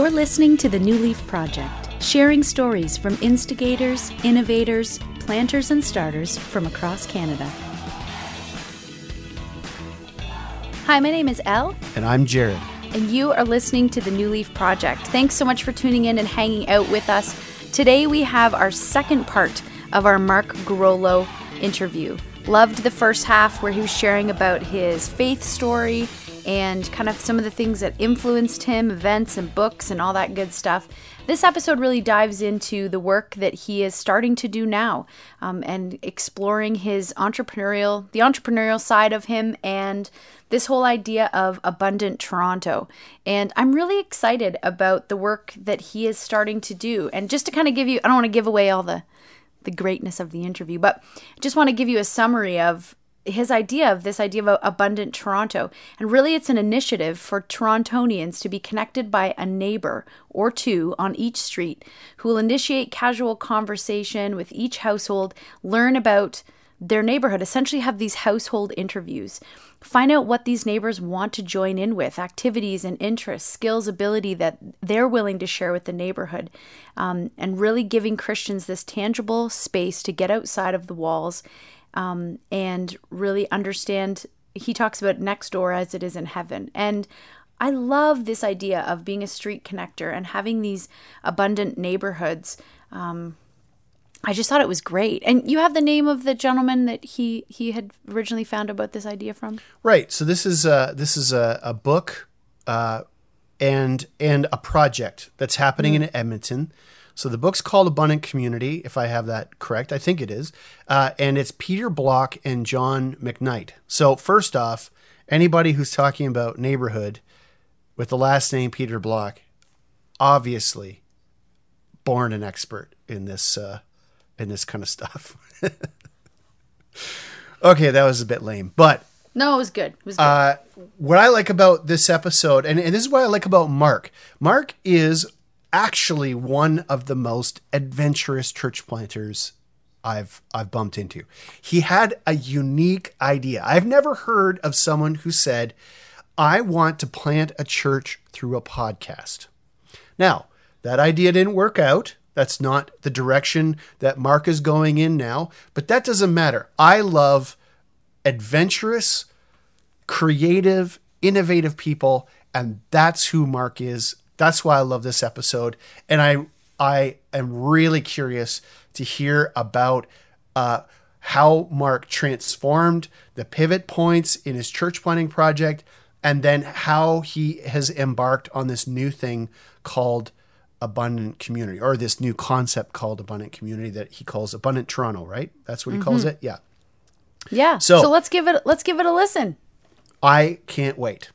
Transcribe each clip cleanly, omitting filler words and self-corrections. You're listening to The New Leaf Project, sharing stories from instigators, innovators, planters, and starters from across Canada. Hi, my name is Elle. And I'm Jared. And you are listening to The New Leaf Project. Thanks so much for tuning in and hanging out with us. Today we have our second part of our Mark Groleau interview. Loved the first half where he was sharing about his faith story and kind of some of the things that influenced him, events and books and all that good stuff. This episode really dives into the work that he is starting to do now and exploring his entrepreneurial side of him and this whole idea of Abundant Toronto. And I'm really excited about the work that he is starting to do. And just to kind of give you, I don't want to give away all the greatness of the interview, but I just want to give you a summary of his idea of this idea of Abundant Toronto. And really, it's an initiative for Torontonians to be connected by a neighbor or two on each street who will initiate casual conversation with each household, learn about their neighborhood, essentially have these household interviews, find out what these neighbors want to join in with, activities and interests, skills, ability that they're willing to share with the neighborhood, and really giving Christians this tangible space to get outside of the walls and really understand. He talks about next door as it is in heaven. And I love this idea of being a street connector and having these abundant neighborhoods. I just thought it was great. And you have the name of the gentleman that he had originally found about this idea from? Right. So this is a book and a project that's happening in Edmonton. So the book's called Abundant Community, if I have that correct. I think it is. And it's Peter Block and John McKnight. So first off, anybody who's talking about neighborhood with the last name Peter Block, obviously born an expert in this kind of stuff. Okay, that was a bit lame, but... No, it was good. It was good. What I like about this episode, and this is what I like about Mark. Mark is... actually one of the most adventurous church planters I've bumped into. He had a unique idea. I've never heard of someone who said, I want to plant a church through a podcast. Now, that idea didn't work out. That's not the direction that Mark is going in now, but that doesn't matter. I love adventurous, creative, innovative people, and that's who Mark is. That's why I love this episode, and I am really curious to hear about how Mark transformed the pivot points in his church planting project, and then how he has embarked on this new thing called Abundant Community, or this new concept called Abundant Community that he calls Abundant Toronto, right? That's what he calls it? Yeah. Yeah. So let's give it a listen. I can't wait.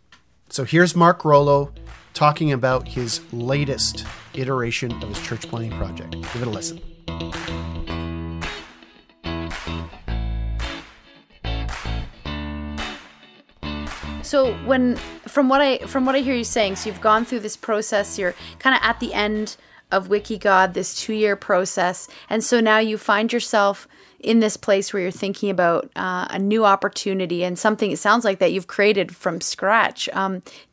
So here's Mark Groleau talking about his latest iteration of his church planting project. Give it a listen. So from what I hear you saying, so you've gone through this process, you're kind of at the end of WikiGod, this 2-year process, and so now you find yourself in this place where you're thinking about a new opportunity and something, it sounds like, that you've created from scratch.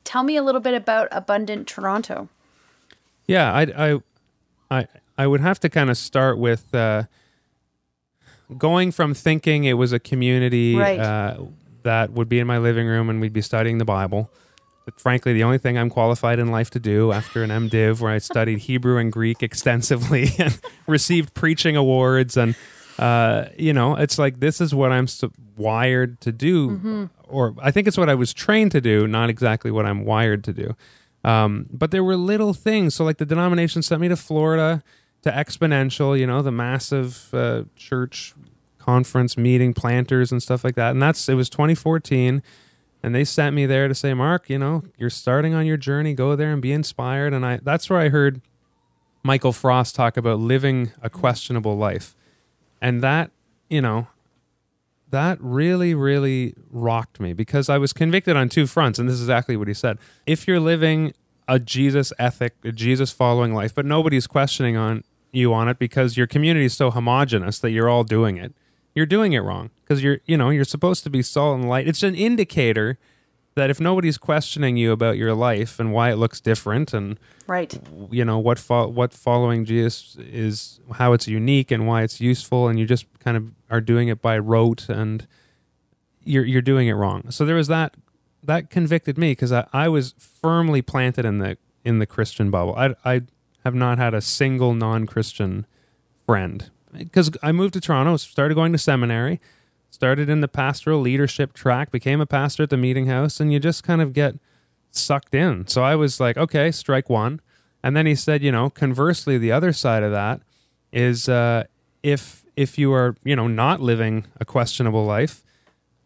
Tell me a little bit about Abundant Toronto. Yeah, I would have to kind of start with going from thinking it was a community that would be in my living room and we'd be studying the Bible. But frankly, the only thing I'm qualified in life to do after an MDiv, where I studied Hebrew and Greek extensively and received preaching awards and... it's like, this is what I'm wired to do, or I think it's what I was trained to do, not exactly what I'm wired to do. But there were little things. So like the denomination sent me to Florida to Exponential, the massive church conference meeting, planters and stuff like that. And it was 2014, and they sent me there to say, Mark, you're starting on your journey, go there and be inspired. And that's where I heard Michael Frost talk about living a questionable life. And that really, really rocked me, because I was convicted on two fronts, and this is exactly what he said. If you're living a Jesus ethic, a Jesus following life, but nobody's questioning you on it because your community is so homogenous that you're all doing it, you're doing it wrong, because you're supposed to be salt and light. It's an indicator that if nobody's questioning you about your life and why it looks different and right, you know, what following Jesus is, how it's unique and why it's useful, and you just kind of are doing it by rote and you're doing it wrong. So there was that convicted me because I was firmly planted in the Christian bubble. I have not had a single non-Christian friend because I moved to Toronto, started going to seminary, started in the pastoral leadership track, became a pastor at the meeting house, and you just kind of get sucked in. So I was like, okay, strike one. And then he said, you know, conversely, the other side of that is if you are, you know, not living a questionable life,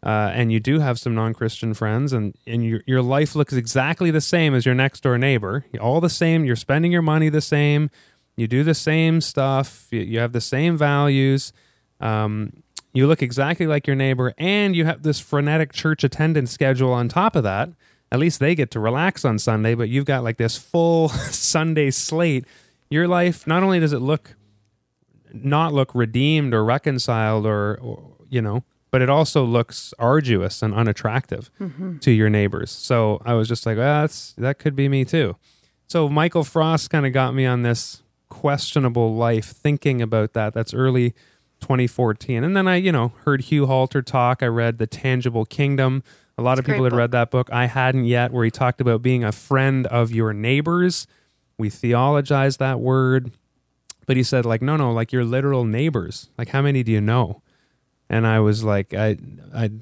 and you do have some non-Christian friends, and your life looks exactly the same as your next-door neighbor, all the same, you're spending your money the same, you do the same stuff, you have the same values, you look exactly like your neighbor, and you have this frenetic church attendance schedule on top of that. At least they get to relax on Sunday, but you've got like this full Sunday slate. Your life, not only does it not look redeemed or reconciled or you know, but it also looks arduous and unattractive to your neighbors. So I was just like, well, that could be me too. So Michael Frost kind of got me on this questionable life, thinking about that. That's early 2014. And then I, you know, heard Hugh Halter talk. I read The Tangible Kingdom. A lot of people had read that book. I hadn't yet, where he talked about being a friend of your neighbors. We theologized that word. But he said, like, no, like your literal neighbors. Like, how many do you know? And I was like, I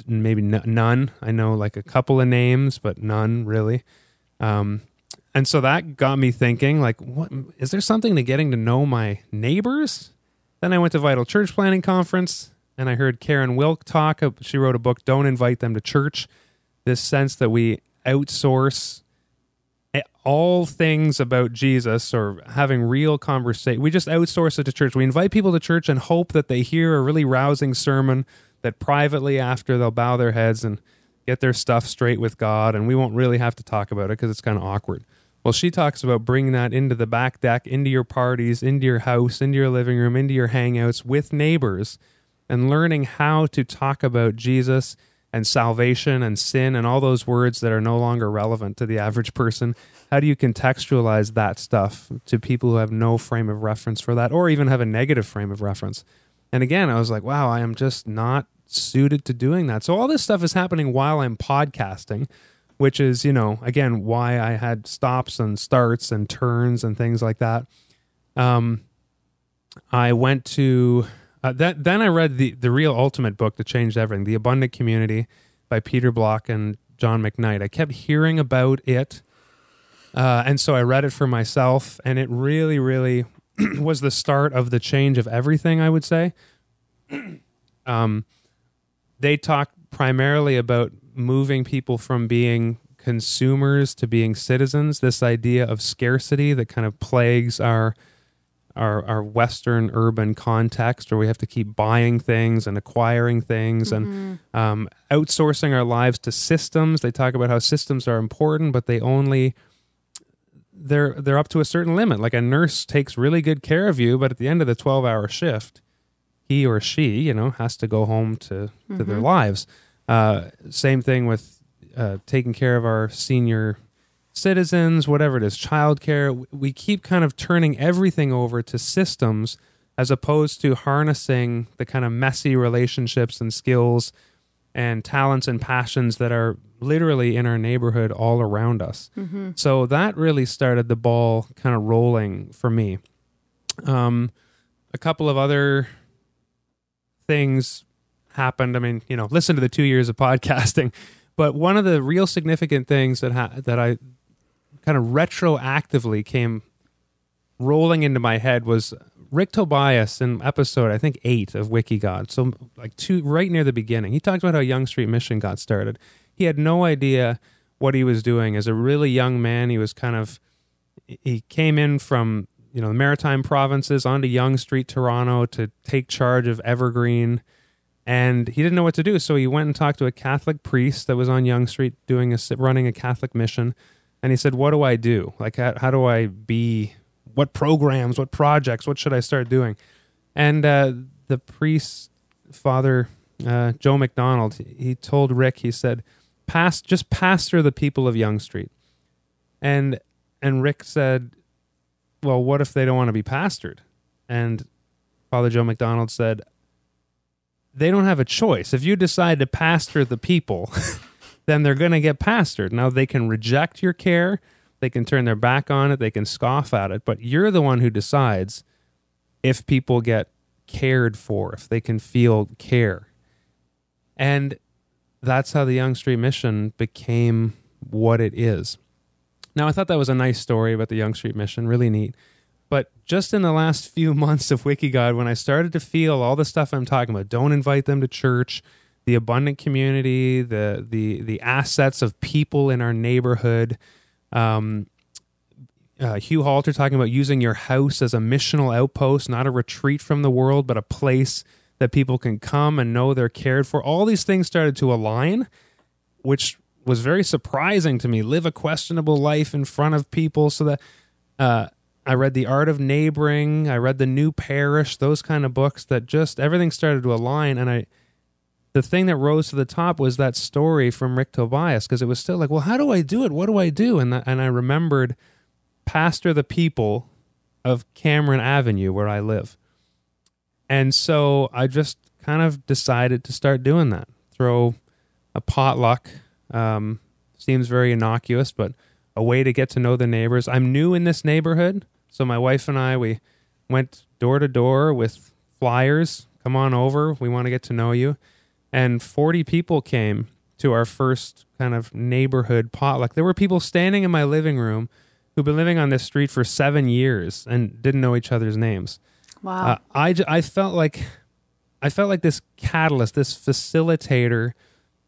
maybe none. I know like a couple of names, but none really. And so that got me thinking, like, what is there something to getting to know my neighbors? Then I went to Vital Church Planning Conference, and I heard Karen Wilk talk. She wrote a book, Don't Invite Them to Church. This sense that we outsource all things about Jesus or having real conversation. We just outsource it to church. We invite people to church and hope that they hear a really rousing sermon that privately after they'll bow their heads and get their stuff straight with God, and we won't really have to talk about it because it's kind of awkward. Well, she talks about bringing that into the back deck, into your parties, into your house, into your living room, into your hangouts with neighbors, and learning how to talk about Jesus and salvation and sin and all those words that are no longer relevant to the average person. How do you contextualize that stuff to people who have no frame of reference for that, or even have a negative frame of reference? And again, I was like, wow, I am just not suited to doing that. So all this stuff is happening while I'm podcasting, which is, you know, again, why I had stops and starts and turns and things like that. I went to... Then I read the real ultimate book that changed everything, The Abundant Community by Peter Block and John McKnight. I kept hearing about it, and so I read it for myself, and it really, really was the start of the change of everything, I would say. They talk primarily about moving people from being consumers to being citizens, this idea of scarcity that kind of plagues our Western urban context, where we have to keep buying things and acquiring things and outsourcing our lives to systems. They talk about how systems are important, but they're up to a certain limit. Like a nurse takes really good care of you, but at the end of the 12-hour shift, he or she, you know, has to go home to their lives. Same thing with taking care of our senior citizens, whatever it is, childcare. We keep kind of turning everything over to systems as opposed to harnessing the kind of messy relationships and skills and talents and passions that are literally in our neighborhood all around us. So that really started the ball kind of rolling for me. A couple of other things happened. I mean, you know, listen to the 2 years of podcasting. But one of the real significant things that I kind of retroactively came rolling into my head was Rick Tobias in episode, I think, 8 of WikiGod. So like right near the beginning, he talked about how Yonge Street Mission got started. He had no idea what he was doing. As a really young man, he came in from, you know, the Maritime Provinces onto Yonge Street, Toronto to take charge of Evergreen. And he didn't know what to do, so he went and talked to a Catholic priest that was on Yonge Street running a Catholic mission. And he said, what do I do? Like, how do I be, what programs, what projects, what should I start doing? And the priest, Father Joe McDonald, he told Rick, he said, just pastor the people of Yonge Street. And Rick said, well, what if they don't want to be pastored? And Father Joe McDonald said, they don't have a choice. If you decide to pastor the people, then they're going to get pastored. Now, they can reject your care. They can turn their back on it. They can scoff at it. But you're the one who decides if people get cared for, if they can feel care. And that's how the Yonge Street Mission became what it is. Now, I thought that was a nice story about the Yonge Street Mission, really neat. But just in the last few months of WikiGod, when I started to feel all the stuff I'm talking about, don't invite them to church, the abundant community, the assets of people in our neighborhood, Hugh Halter talking about using your house as a missional outpost, not a retreat from the world, but a place that people can come and know they're cared for. All these things started to align, which was very surprising to me. Live a questionable life in front of people. So that I read The Art of Neighboring, I read The New Parish, those kind of books that just everything started to align. And the thing that rose to the top was that story from Rick Tobias, because it was still like, well, how do I do it? What do I do? And I remembered pastor the people of Cameron Avenue where I live. And so I just kind of decided to start doing that. Throw a potluck. Seems very innocuous, but a way to get to know the neighbors. I'm new in this neighborhood, so my wife and I, we went door to door with flyers. Come on over. We want to get to know you. And 40 people came to our first kind of neighborhood potluck. There were people standing in my living room who've been living on this street for 7 years and didn't know each other's names. Wow. I felt like this catalyst, this facilitator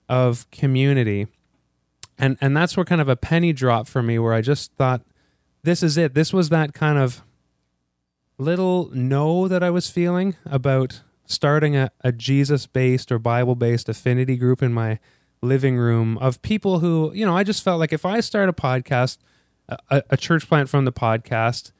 of community. And that's where kind of a penny dropped for me, where I just thought, this is it. This was that kind of little no that I was feeling about starting a Jesus-based or Bible-based affinity group in my living room of people who, you know, I just felt like if I start a podcast, a church plant from the podcast,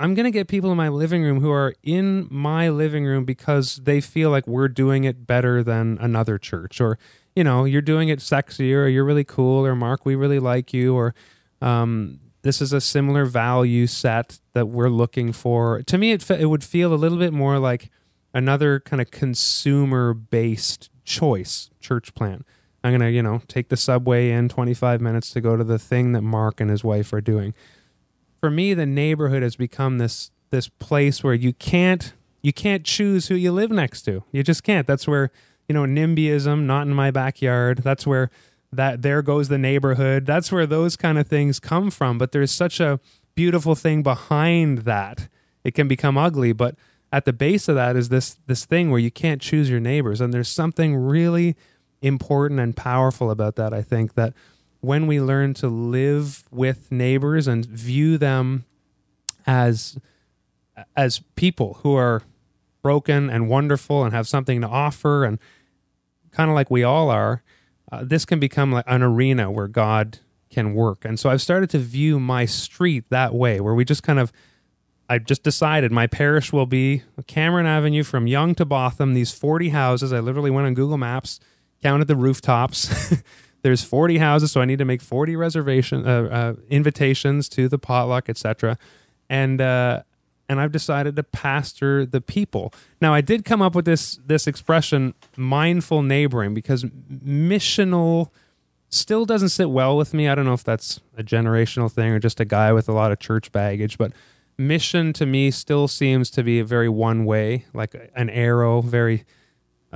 I'm going to get people in my living room who are in my living room because they feel like we're doing it better than another church, or, you know, you're doing it sexier, or you're really cool, or Mark, we really like you, or this is a similar value set that we're looking for. To me, it would feel a little bit more like another kind of consumer-based choice church plan. I'm going to, you know, take the subway in 25 minutes to go to the thing that Mark and his wife are doing. For me, the neighborhood has become this place where you can't choose who you live next to. You just can't. That's where, you know, NIMBYism, not in my backyard. That's where there goes the neighborhood. That's where those kind of things come from. But there's such a beautiful thing behind that. It can become ugly, but at the base of that is this thing where you can't choose your neighbors. And there's something really important and powerful about that, I think, that when we learn to live with neighbors and view them as people who are broken and wonderful and have something to offer, and kind of like we all are, this can become like an arena where God can work. And so I've started to view my street that way, where we just kind of, I just decided my parish will be Cameron Avenue from Yonge to Botham, these 40 houses. I literally went on Google Maps, counted the rooftops. There's 40 houses, so I need to make 40 reservation invitations to the potluck, etc. And I've decided to pastor the people. Now, I did come up with this expression, mindful neighboring, because missional still doesn't sit well with me. I don't know if that's a generational thing or just a guy with a lot of church baggage, but mission to me still seems to be a very one way, like an arrow, very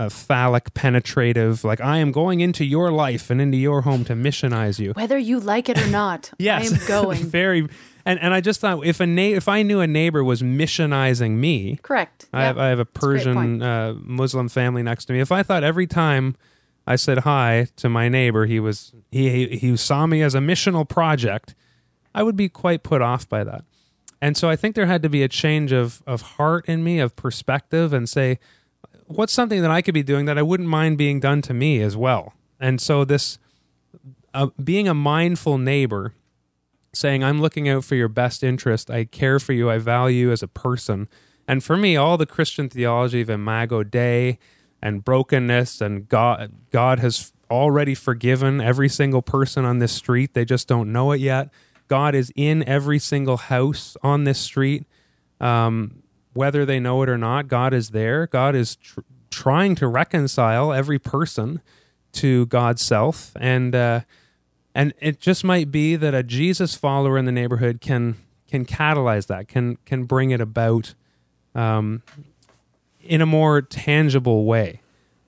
phallic, penetrative, like I am going into your life and into your home to missionize you, whether you like it or not. Yes, I am going. Very, and I just thought if I knew a neighbor was missionizing me, correct. I have a Persian Muslim family next to me. If I thought every time I said hi to my neighbor, he saw me as a missional project, I would be quite put off by that. And so I think there had to be a change of heart in me, of perspective, and say, what's something that I could be doing that I wouldn't mind being done to me as well? And so this being a mindful neighbor, saying, I'm looking out for your best interest. I care for you. I value you as a person. And for me, all the Christian theology of Imago Dei and brokenness and God has already forgiven every single person on this street. They just don't know it yet. God is in every single house on this street. Whether they know it or not, God is there. God is trying to reconcile every person to God's self. And it just might be that a Jesus follower in the neighborhood can catalyze that, can bring it about in a more tangible way.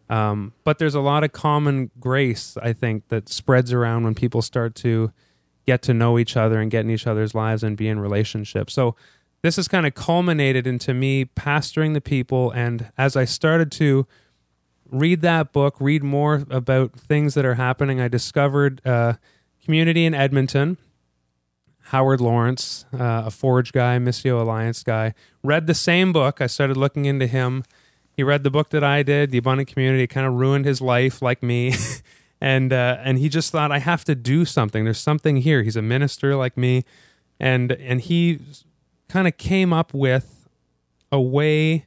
But there's a lot of common grace, I think, that spreads around when people start to get to know each other and get in each other's lives and be in relationships. So this has kind of culminated into me pastoring the people. And as I started to read that book, read more about things that are happening, I discovered a community in Edmonton, Howard Lawrence, a Forge guy, Missio Alliance guy, read the same book. I started looking into him. He read the book that I did, The Abundant Community. It kind of ruined his life, like me. And he just thought, I have to do something. There's something here. He's a minister like me. And he kind of came up with a way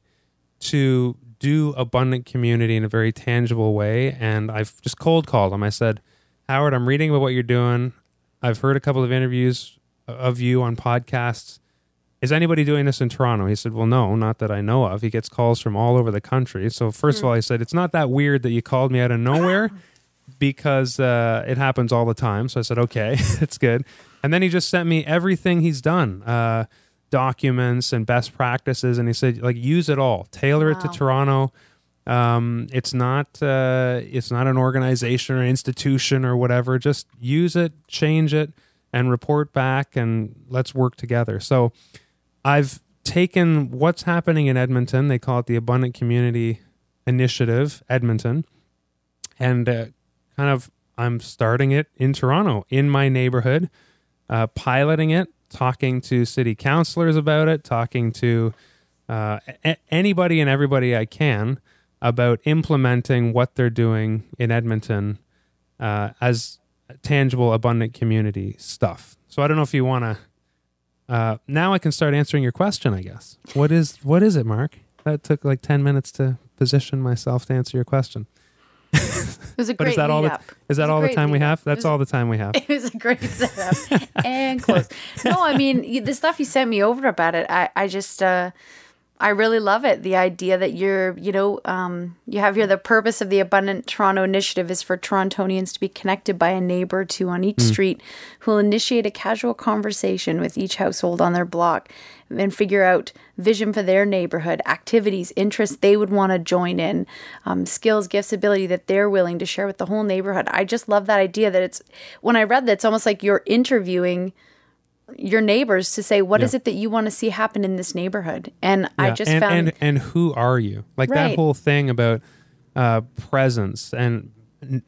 to do abundant community in a very tangible way. And I've just cold called him. I said, Howard, I'm reading about what you're doing. I've heard a couple of interviews of you on podcasts. Is anybody doing this in Toronto? He said, well, no, not that I know of. He gets calls from all over the country. So first of all, I said, it's not that weird that you called me out of nowhere because it happens all the time. So I said, okay, that's good. And then he just sent me everything he's done, documents and best practices. And he said, like, use it all, tailor it to Toronto. It's not an organization or institution or whatever. Just use it, change it, and report back, and let's work together. So I've taken what's happening in Edmonton, they call it the Abundant Community Initiative Edmonton, and I'm starting it in Toronto, in my neighborhood, piloting it, talking to city councilors about it, talking to anybody and everybody I can about implementing what they're doing in Edmonton as tangible, abundant community stuff. So I don't know if you want to... now I can start answering your question, I guess. What is it, Mark? That took like 10 minutes to position myself to answer your question. It was a great setup. Is that all the time we have? That's all the time we have. It was a great setup. And close. No, I mean, the stuff you sent me over about it, I really love it. The idea that you have here the purpose of the Abundant Toronto Initiative is for Torontonians to be connected by a neighbor to on each street who will initiate a casual conversation with each household on their block and figure out vision for their neighborhood, activities, interests they would want to join in, skills, gifts, ability that they're willing to share with the whole neighborhood. I just love that idea that it's, when I read that, it's almost like you're interviewing your neighbors to say, what is it that you want to see happen in this neighborhood? And I just found... And who are you? Like that whole thing about presence and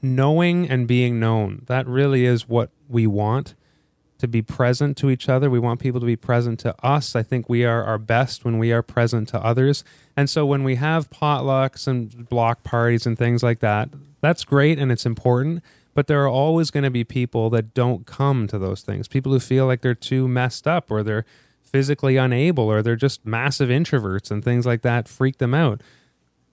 knowing and being known. That really is what we want, to be present to each other. We want people to be present to us. I think we are our best when we are present to others. And so when we have potlucks and block parties and things like that, that's great and it's important. But there are always going to be people that don't come to those things. People who feel like they're too messed up or they're physically unable or they're just massive introverts and things like that freak them out.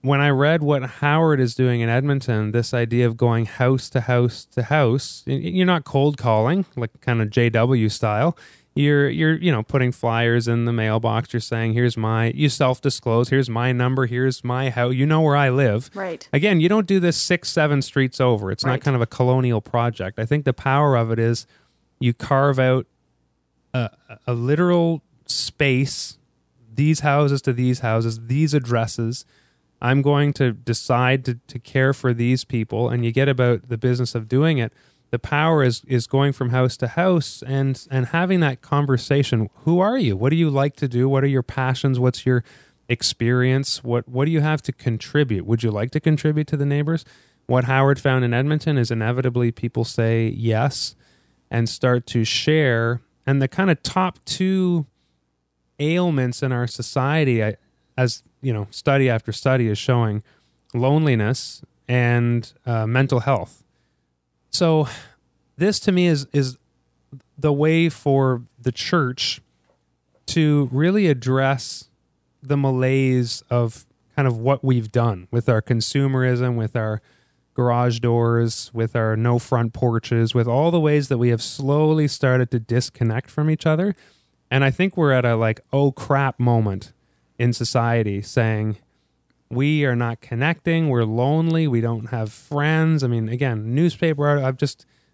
When I read what Howard is doing in Edmonton, this idea of going house to house to house, you're not cold calling, like kind of JW style. You're putting flyers in the mailbox. You're saying, you self-disclose, here's my number, here's my house, you know where I live. Right. Again, you don't do this 6-7 streets over. It's not kind of a colonial project. I think the power of it is you carve out a literal space, these houses to these houses, these addresses. I'm going to decide to care for these people, and you get about the business of doing it. The power is going from house to house and having that conversation. Who are you? What do you like to do? What are your passions? What's your experience? What do you have to contribute? Would you like to contribute to the neighbors? What Howard found in Edmonton is inevitably people say yes and start to share. And the kind of top two ailments in our society, as you know, study after study is showing, loneliness and mental health. So this to me is the way for the church to really address the malaise of kind of what we've done with our consumerism, with our garage doors, with our no front porches, with all the ways that we have slowly started to disconnect from each other. And I think we're at a like, oh crap moment in society saying, we are not connecting, we're lonely, we don't have friends. I mean, again, newspaper art,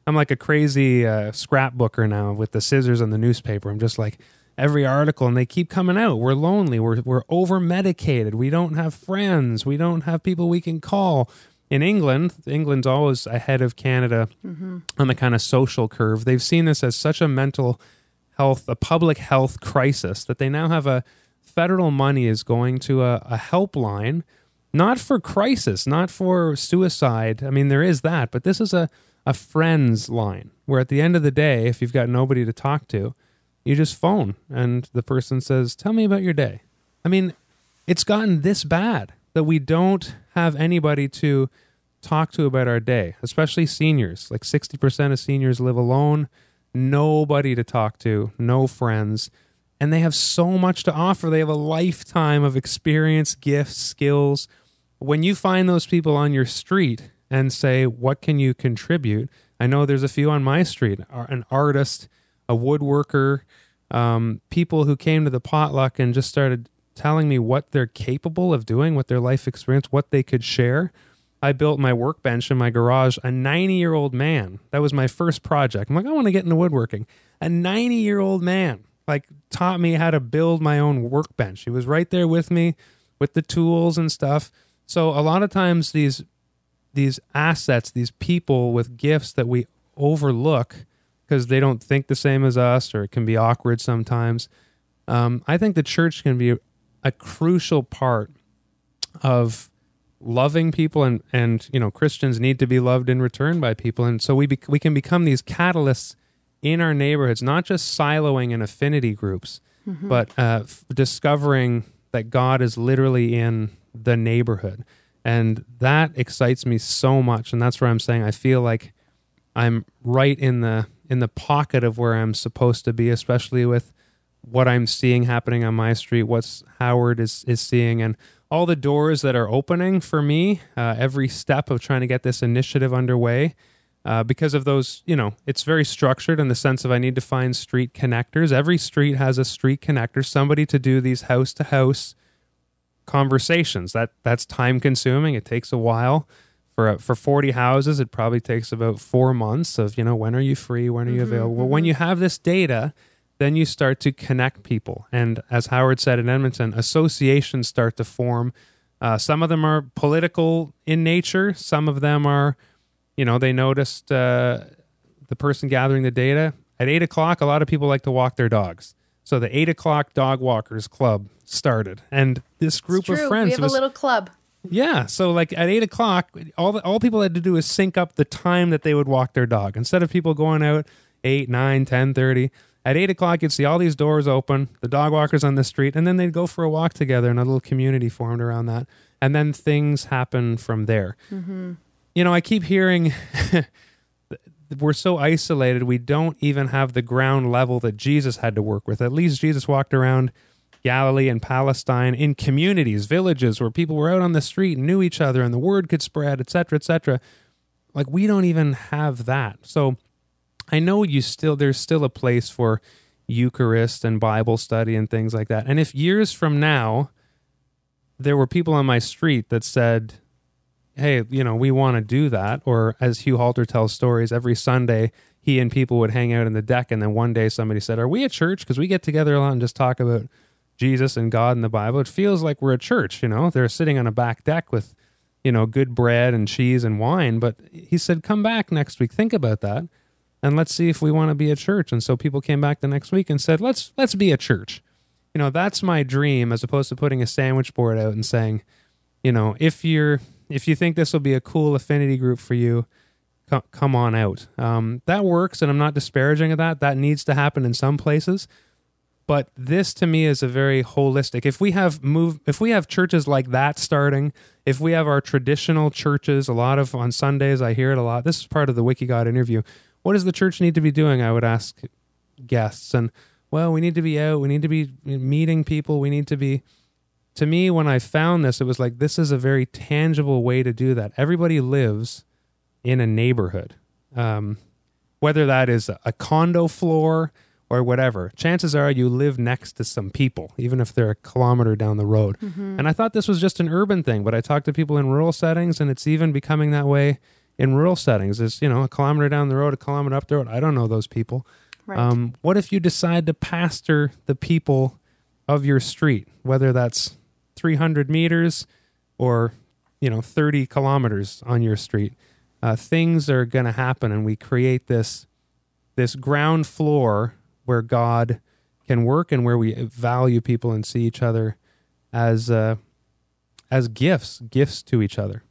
I'm like a crazy scrapbooker now with the scissors and the newspaper. I'm just like every article, and they keep coming out. We're lonely, we're over-medicated, we don't have friends, we don't have people we can call. In England's always ahead of Canada on the kind of social curve. They've seen this as such a mental health, a public health crisis, that they now have a federal money is going to a helpline, not for crisis, not for suicide. I mean, there is that, but this is a friends line where at the end of the day, if you've got nobody to talk to, you just phone and the person says, tell me about your day. I mean, it's gotten this bad that we don't have anybody to talk to about our day, especially seniors. Like 60% of seniors live alone, nobody to talk to, no friends, and they have so much to offer. They have a lifetime of experience, gifts, skills. When you find those people on your street and say, what can you contribute? I know there's a few on my street, an artist, a woodworker, people who came to the potluck and just started telling me what they're capable of doing, what their life experience, what they could share. I built my workbench in my garage, a 90-year-old man. That was my first project. I'm like, I want to get into woodworking. A 90-year-old man like taught me how to build my own workbench. He was right there with me with the tools and stuff. So a lot of times these assets, these people with gifts that we overlook because they don't think the same as us, or it can be awkward sometimes. I think the church can be a crucial part of loving people, and you know, Christians need to be loved in return by people, and so we can become these catalysts in our neighborhoods, not just siloing in affinity groups, but discovering that God is literally in the neighborhood, and that excites me so much. And that's where I'm saying I feel like I'm right in the pocket of where I'm supposed to be, especially with what I'm seeing happening on my street, what's Howard is seeing, and all the doors that are opening for me, every step of trying to get this initiative underway, because of those, you know, it's very structured in the sense of I need to find street connectors. Every street has a street connector, somebody to do these house-to-house conversations. That's time-consuming. It takes a while. For 40 houses, it probably takes about 4 months of, you know, when are you free, when are you available? Well, when you have this data, then you start to connect people. And as Howard said in Edmonton, associations start to form. Some of them are political in nature. Some of them are, you know, they noticed the person gathering the data. At 8 o'clock, a lot of people like to walk their dogs. So the 8 o'clock Dog Walkers Club started. And this group of friends... we have a little club. Yeah. So like at 8 o'clock, all people had to do is sync up the time that they would walk their dog. Instead of people going out 8, 9, 10, 30... At 8 o'clock, you'd see all these doors open, the dog walkers on the street, and then they'd go for a walk together, and a little community formed around that. And then things happen from there. You know, I keep hearing we're so isolated, we don't even have the ground level that Jesus had to work with. At least Jesus walked around Galilee and Palestine in communities, villages, where people were out on the street and knew each other, and the word could spread, et cetera, et cetera. Like, we don't even have that. So... I know there's still a place for Eucharist and Bible study and things like that. And if years from now, there were people on my street that said, hey, you know, we want to do that. Or as Hugh Halter tells stories, every Sunday, he and people would hang out in the deck. And then one day somebody said, are we a church? Because we get together a lot and just talk about Jesus and God and the Bible. It feels like we're a church, you know. They're sitting on a back deck with, you know, good bread and cheese and wine. But he said, come back next week. Think about that. And let's see if we want to be a church. And so people came back the next week and said, let's be a church. You know, that's my dream, as opposed to putting a sandwich board out and saying, you know, if you think this will be a cool affinity group for you, come on out. That works, and I'm not disparaging of that. That needs to happen in some places. But this to me is a very holistic. If we have churches like that starting, if we have our traditional churches, a lot of on Sundays, I hear it a lot. This is part of the WikiGod interview. What does the church need to be doing? I would ask guests. And, well, we need to be out. We need to be meeting people. We need to be... To me, when I found this, it was like, this is a very tangible way to do that. Everybody lives in a neighborhood, whether that is a condo floor or whatever. Chances are you live next to some people, even if they're a kilometer down the road. Mm-hmm. And I thought this was just an urban thing, but I talked to people in rural settings, and it's even becoming that way in rural settings. It's, you know, a kilometer down the road, a kilometer up the road. I don't know those people. Right. What if you decide to pastor the people of your street, whether that's 300 meters or, you know, 30 kilometers on your street? Things are going to happen, and we create this ground floor where God can work and where we value people and see each other as gifts to each other.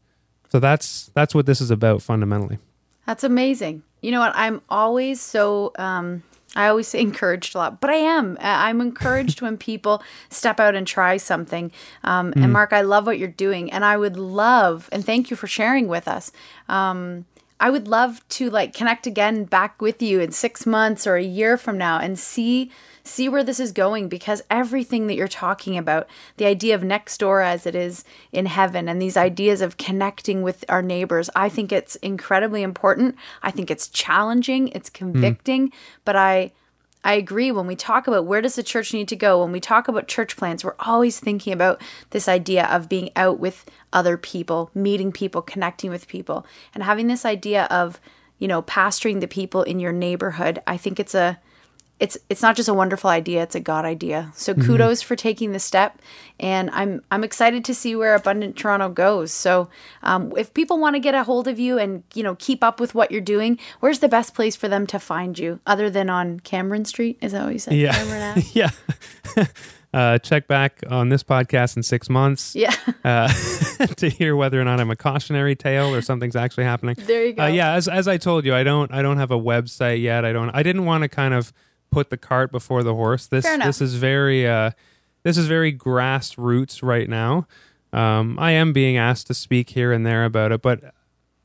So that's what this is about fundamentally. That's amazing. You know what? I'm always so, I always say encouraged a lot, but I am. I'm encouraged when people step out and try something. And Mark, I love what you're doing. And I would love, and thank you for sharing with us. I would love to connect again back with you in 6 months or a year from now and see where this is going, because everything that you're talking about, the idea of next door as it is in heaven, and these ideas of connecting with our neighbors, I think it's incredibly important. I think it's challenging, it's convicting, but I agree. When we talk about where does the church need to go, when we talk about church plants, we're always thinking about this idea of being out with other people, meeting people, connecting with people, and having this idea of, you know, pastoring the people in your neighborhood. I think it's not just a wonderful idea, it's a God idea. So kudos for taking the step. And I'm excited to see where Abundant Toronto goes. So if people want to get a hold of you and, you know, keep up with what you're doing, where's the best place for them to find you other than on Cameron Street? Is that what you said? Yeah. Yeah. Check back on this podcast in 6 months to hear whether or not I'm a cautionary tale or something's actually happening. There you go. As I told you, I don't have a website yet. I didn't want to kind of put the cart before the horse. This is very grassroots right now. I am being asked to speak here and there about it, but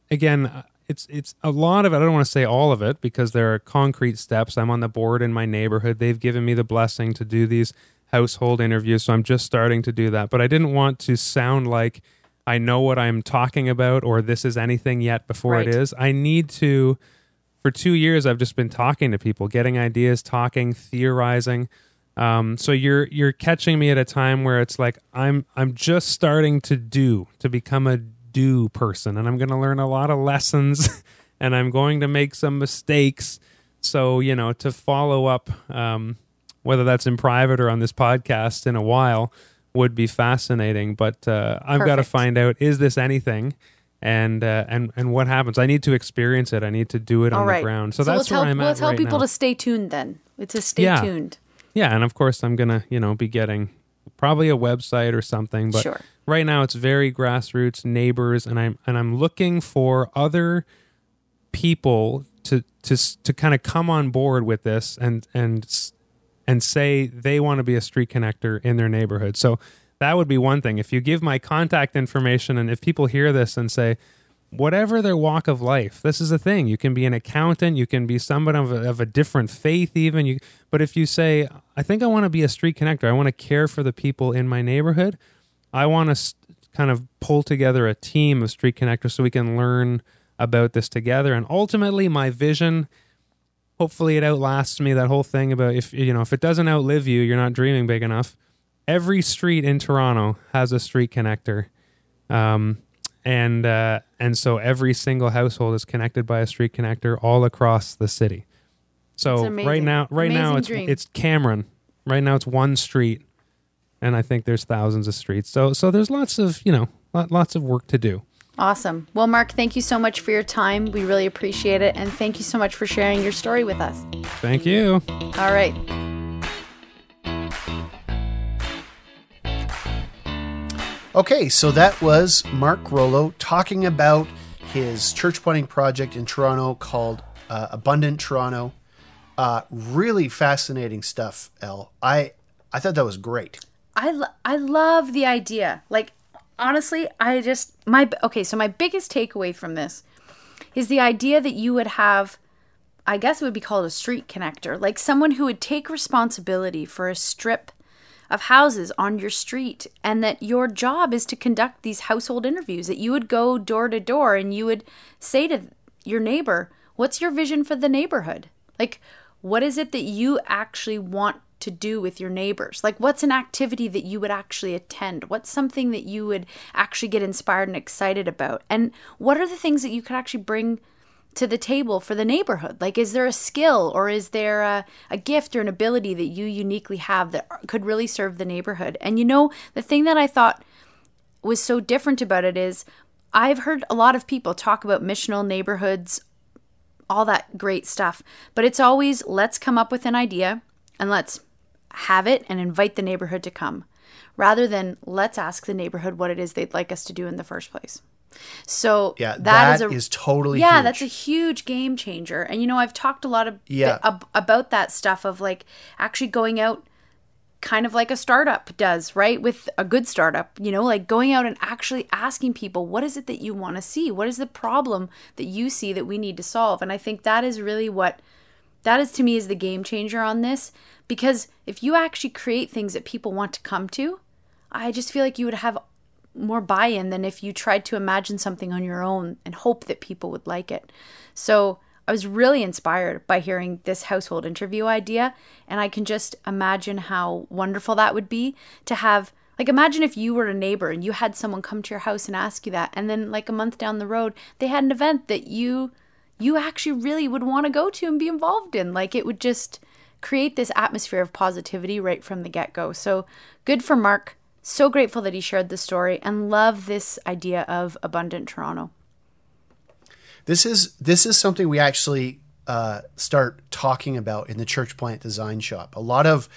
again, it's a lot of it. I don't want to say all of it because there are concrete steps. I'm on the board in my neighborhood. They've given me the blessing to do these household interviews, so I'm just starting to do that. But I didn't want to sound like I know what I'm talking about or this is anything yet before It is. I need to. For 2 years, I've just been talking to people, getting ideas, talking, theorizing. So you're catching me at a time where it's like I'm just starting to become a do person, and I'm going to learn a lot of lessons, and I'm going to make some mistakes. So you know, to follow up, whether that's in private or on this podcast in a while, would be fascinating. But I've got to find out: is this anything? And what happens? I need to experience it. I need to do it on the ground. So that's where I'm at right now. We'll tell people to stay tuned then. It's a stay tuned. Yeah, and of course I'm going to, you know, be getting probably a website or something, but right now it's very grassroots, neighbors, and I'm looking for other people to kind of come on board with this and say they want to be a street connector in their neighborhood. So that would be one thing. If you give my contact information and if people hear this and say, whatever their walk of life, this is a thing. You can be an accountant. You can be somebody of a different faith even. But if you say, I think I want to be a street connector. I want to care for the people in my neighborhood. I want to kind of pull together a team of street connectors so we can learn about this together. And ultimately, my vision, hopefully it outlasts me, that whole thing about if it doesn't outlive you, you're not dreaming big enough. Every street in Toronto has a street connector, and so every single household is connected by a street connector all across the city. So right now it's Cameron. Right now it's one street, and I think there's thousands of streets. So there's lots of work to do. Awesome. Well, Mark, thank you so much for your time. We really appreciate it, and thank you so much for sharing your story with us. Thank you. All right. Okay, so that was Mark Groleau talking about his church planting project in Toronto called Abundant Toronto. Really fascinating stuff, Elle. I thought that was great. I love the idea. Honestly, my biggest takeaway from this is the idea that you would have, I guess it would be called a street connector, someone who would take responsibility for a strip of houses on your street, and that your job is to conduct these household interviews, that you would go door to door and you would say to your neighbor, what's your vision for the neighborhood? Like, what is it that you actually want to do with your neighbors? Like, what's an activity that you would actually attend? What's something that you would actually get inspired and excited about? And what are the things that you could actually bring to the table for the neighborhood? Like, is there a skill, or is there a gift or an ability that you uniquely have that could really serve the neighborhood? And you know, the thing that I thought was so different about it is I've heard a lot of people talk about missional neighborhoods, all that great stuff, but it's always, let's come up with an idea and let's have it and invite the neighborhood to come, rather than let's ask the neighborhood what it is they'd like us to do in the first place. So yeah, that is totally huge. That's a huge game changer. And you know, I've talked a lot of about that stuff of like actually going out, kind of like a startup does, right? With a good startup, you know, like going out and actually asking people, what is it that you want to see? What is the problem that you see that we need to solve? And I think that is really what that is, to me, is the game changer on this, because if you actually create things that people want to come to, I just feel like you would have more buy-in than if you tried to imagine something on your own and hope that people would like it. So I was really inspired by hearing this household interview idea, and I can just imagine how wonderful that would be to have. Like, imagine if you were a neighbor and you had someone come to your house and ask you that, and then like a month down the road they had an event that you actually really would want to go to and be involved in. Like, it would just create this atmosphere of positivity right from the get-go. So good for Mark. So grateful that he shared the story, and love this idea of Abundant Toronto. This is something we actually start talking about in the church plant design shop. A lot of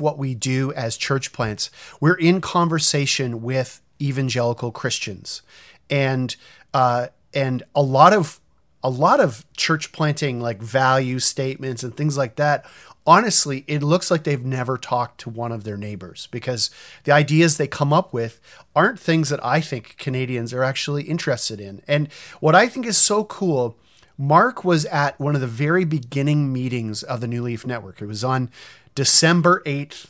what we do as church plants, we're in conversation with evangelical Christians, and a lot of church planting, like, value statements and things like that. Honestly, it looks like they've never talked to one of their neighbors, because the ideas they come up with aren't things that I think Canadians are actually interested in. And what I think is so cool, Mark was at one of the very beginning meetings of the New Leaf Network. It was on December 8th,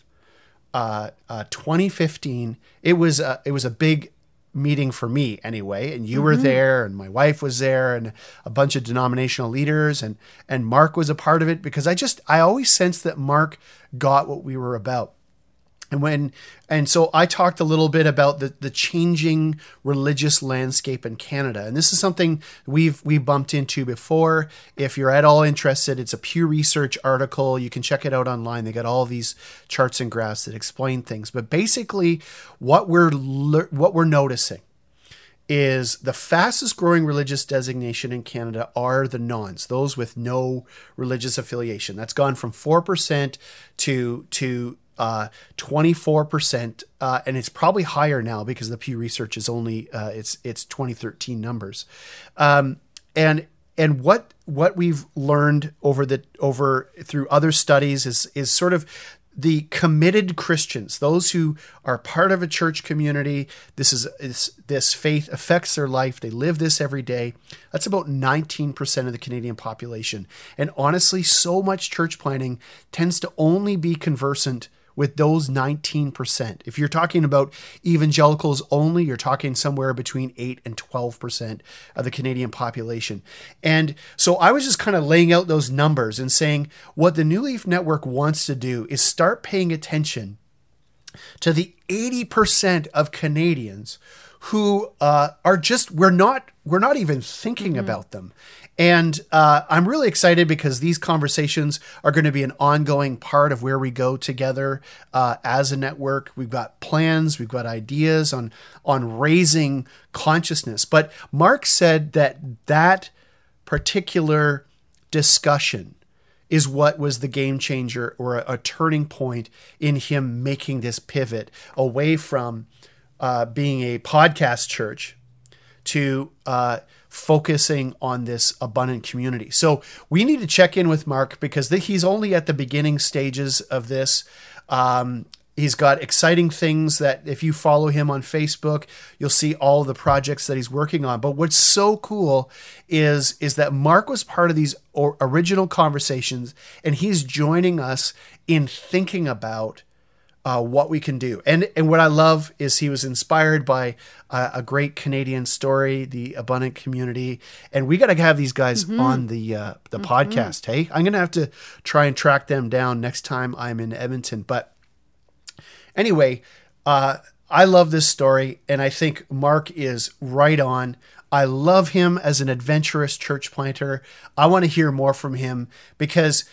2015. It was a big meeting for me anyway, and you were there, and my wife was there, and a bunch of denominational leaders, and Mark was a part of it, because I always sensed that Mark got what we were about. And so I talked a little bit about the changing religious landscape in Canada. And this is something we bumped into before. If you're at all interested, it's a Pew Research article. You can check it out online. They got all these charts and graphs that explain things. But basically what we're noticing is the fastest growing religious designation in Canada are the nones, those with no religious affiliation. That's gone from 4% to 24%, and it's probably higher now because the Pew Research is only it's 2013 numbers, and what we've learned through other studies is sort of the committed Christians, those who are part of a church community. This faith affects their life. They live this every day. That's about 19% of the Canadian population, and honestly, so much church planting tends to only be conversant with those 19%. If you're talking about evangelicals only, you're talking somewhere between 8 and 12% of the Canadian population. And so I was just kind of laying out those numbers and saying, what the New Leaf Network wants to do is start paying attention to the 80% of Canadians who are just, we're not even thinking about them. And I'm really excited because these conversations are going to be an ongoing part of where we go together as a network. We've got plans, we've got ideas on raising consciousness. But Mark said that particular discussion is what was the game changer, or a turning point in him making this pivot away from being a podcast church to focusing on this abundant community. So we need to check in with Mark, because he's only at the beginning stages of this. He's got exciting things that, if you follow him on Facebook, you'll see all the projects that he's working on. But what's so cool is that Mark was part of these original conversations, and he's joining us in thinking about what we can do. And what I love is he was inspired by a great Canadian story, The Abundant Community. And we got to have these guys on the podcast. Hey, I'm going to have to try and track them down next time I'm in Edmonton. But anyway, I love this story, and I think Mark is right on. I love him as an adventurous church planter. I want to hear more from him because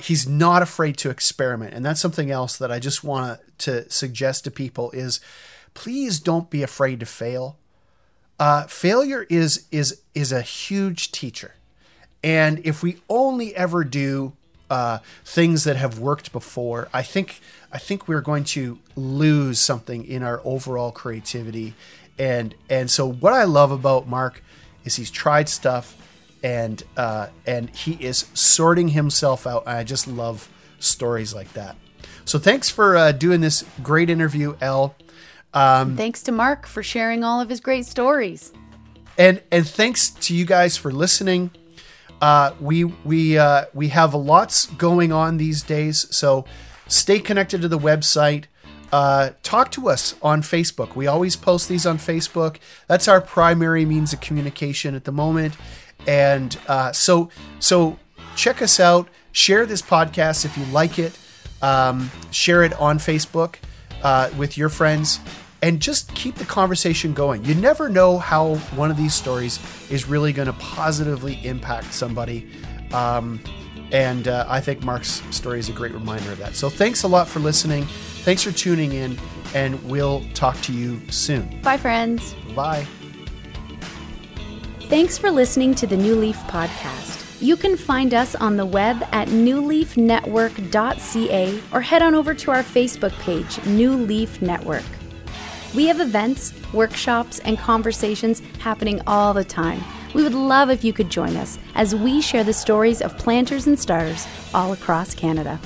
he's not afraid to experiment. And that's something else that I just want to suggest to people is please don't be afraid to fail. Failure is a huge teacher. And if we only ever do things that have worked before, I think we're going to lose something in our overall creativity. And so what I love about Mark is he's tried stuff and he is sorting himself out. I just love stories like that. So thanks for doing this great interview, Elle. Thanks to Mark for sharing all of his great stories. And thanks to you guys for listening. We have lots going on these days, so stay connected to the website. Talk to us on Facebook. We always post these on Facebook. That's our primary means of communication at the moment. And so check us out. Share this podcast if you like it. Share it on Facebook with your friends. And just keep the conversation going. You never know how one of these stories is really going to positively impact somebody. And I think Mark's story is a great reminder of that. So thanks a lot for listening. Thanks for tuning in. And we'll talk to you soon. Bye, friends. Bye. Thanks for listening to the New Leaf Podcast. You can find us on the web at newleafnetwork.ca or head on over to our Facebook page, New Leaf Network. We have events, workshops, and conversations happening all the time. We would love if you could join us as we share the stories of planters and starters all across Canada.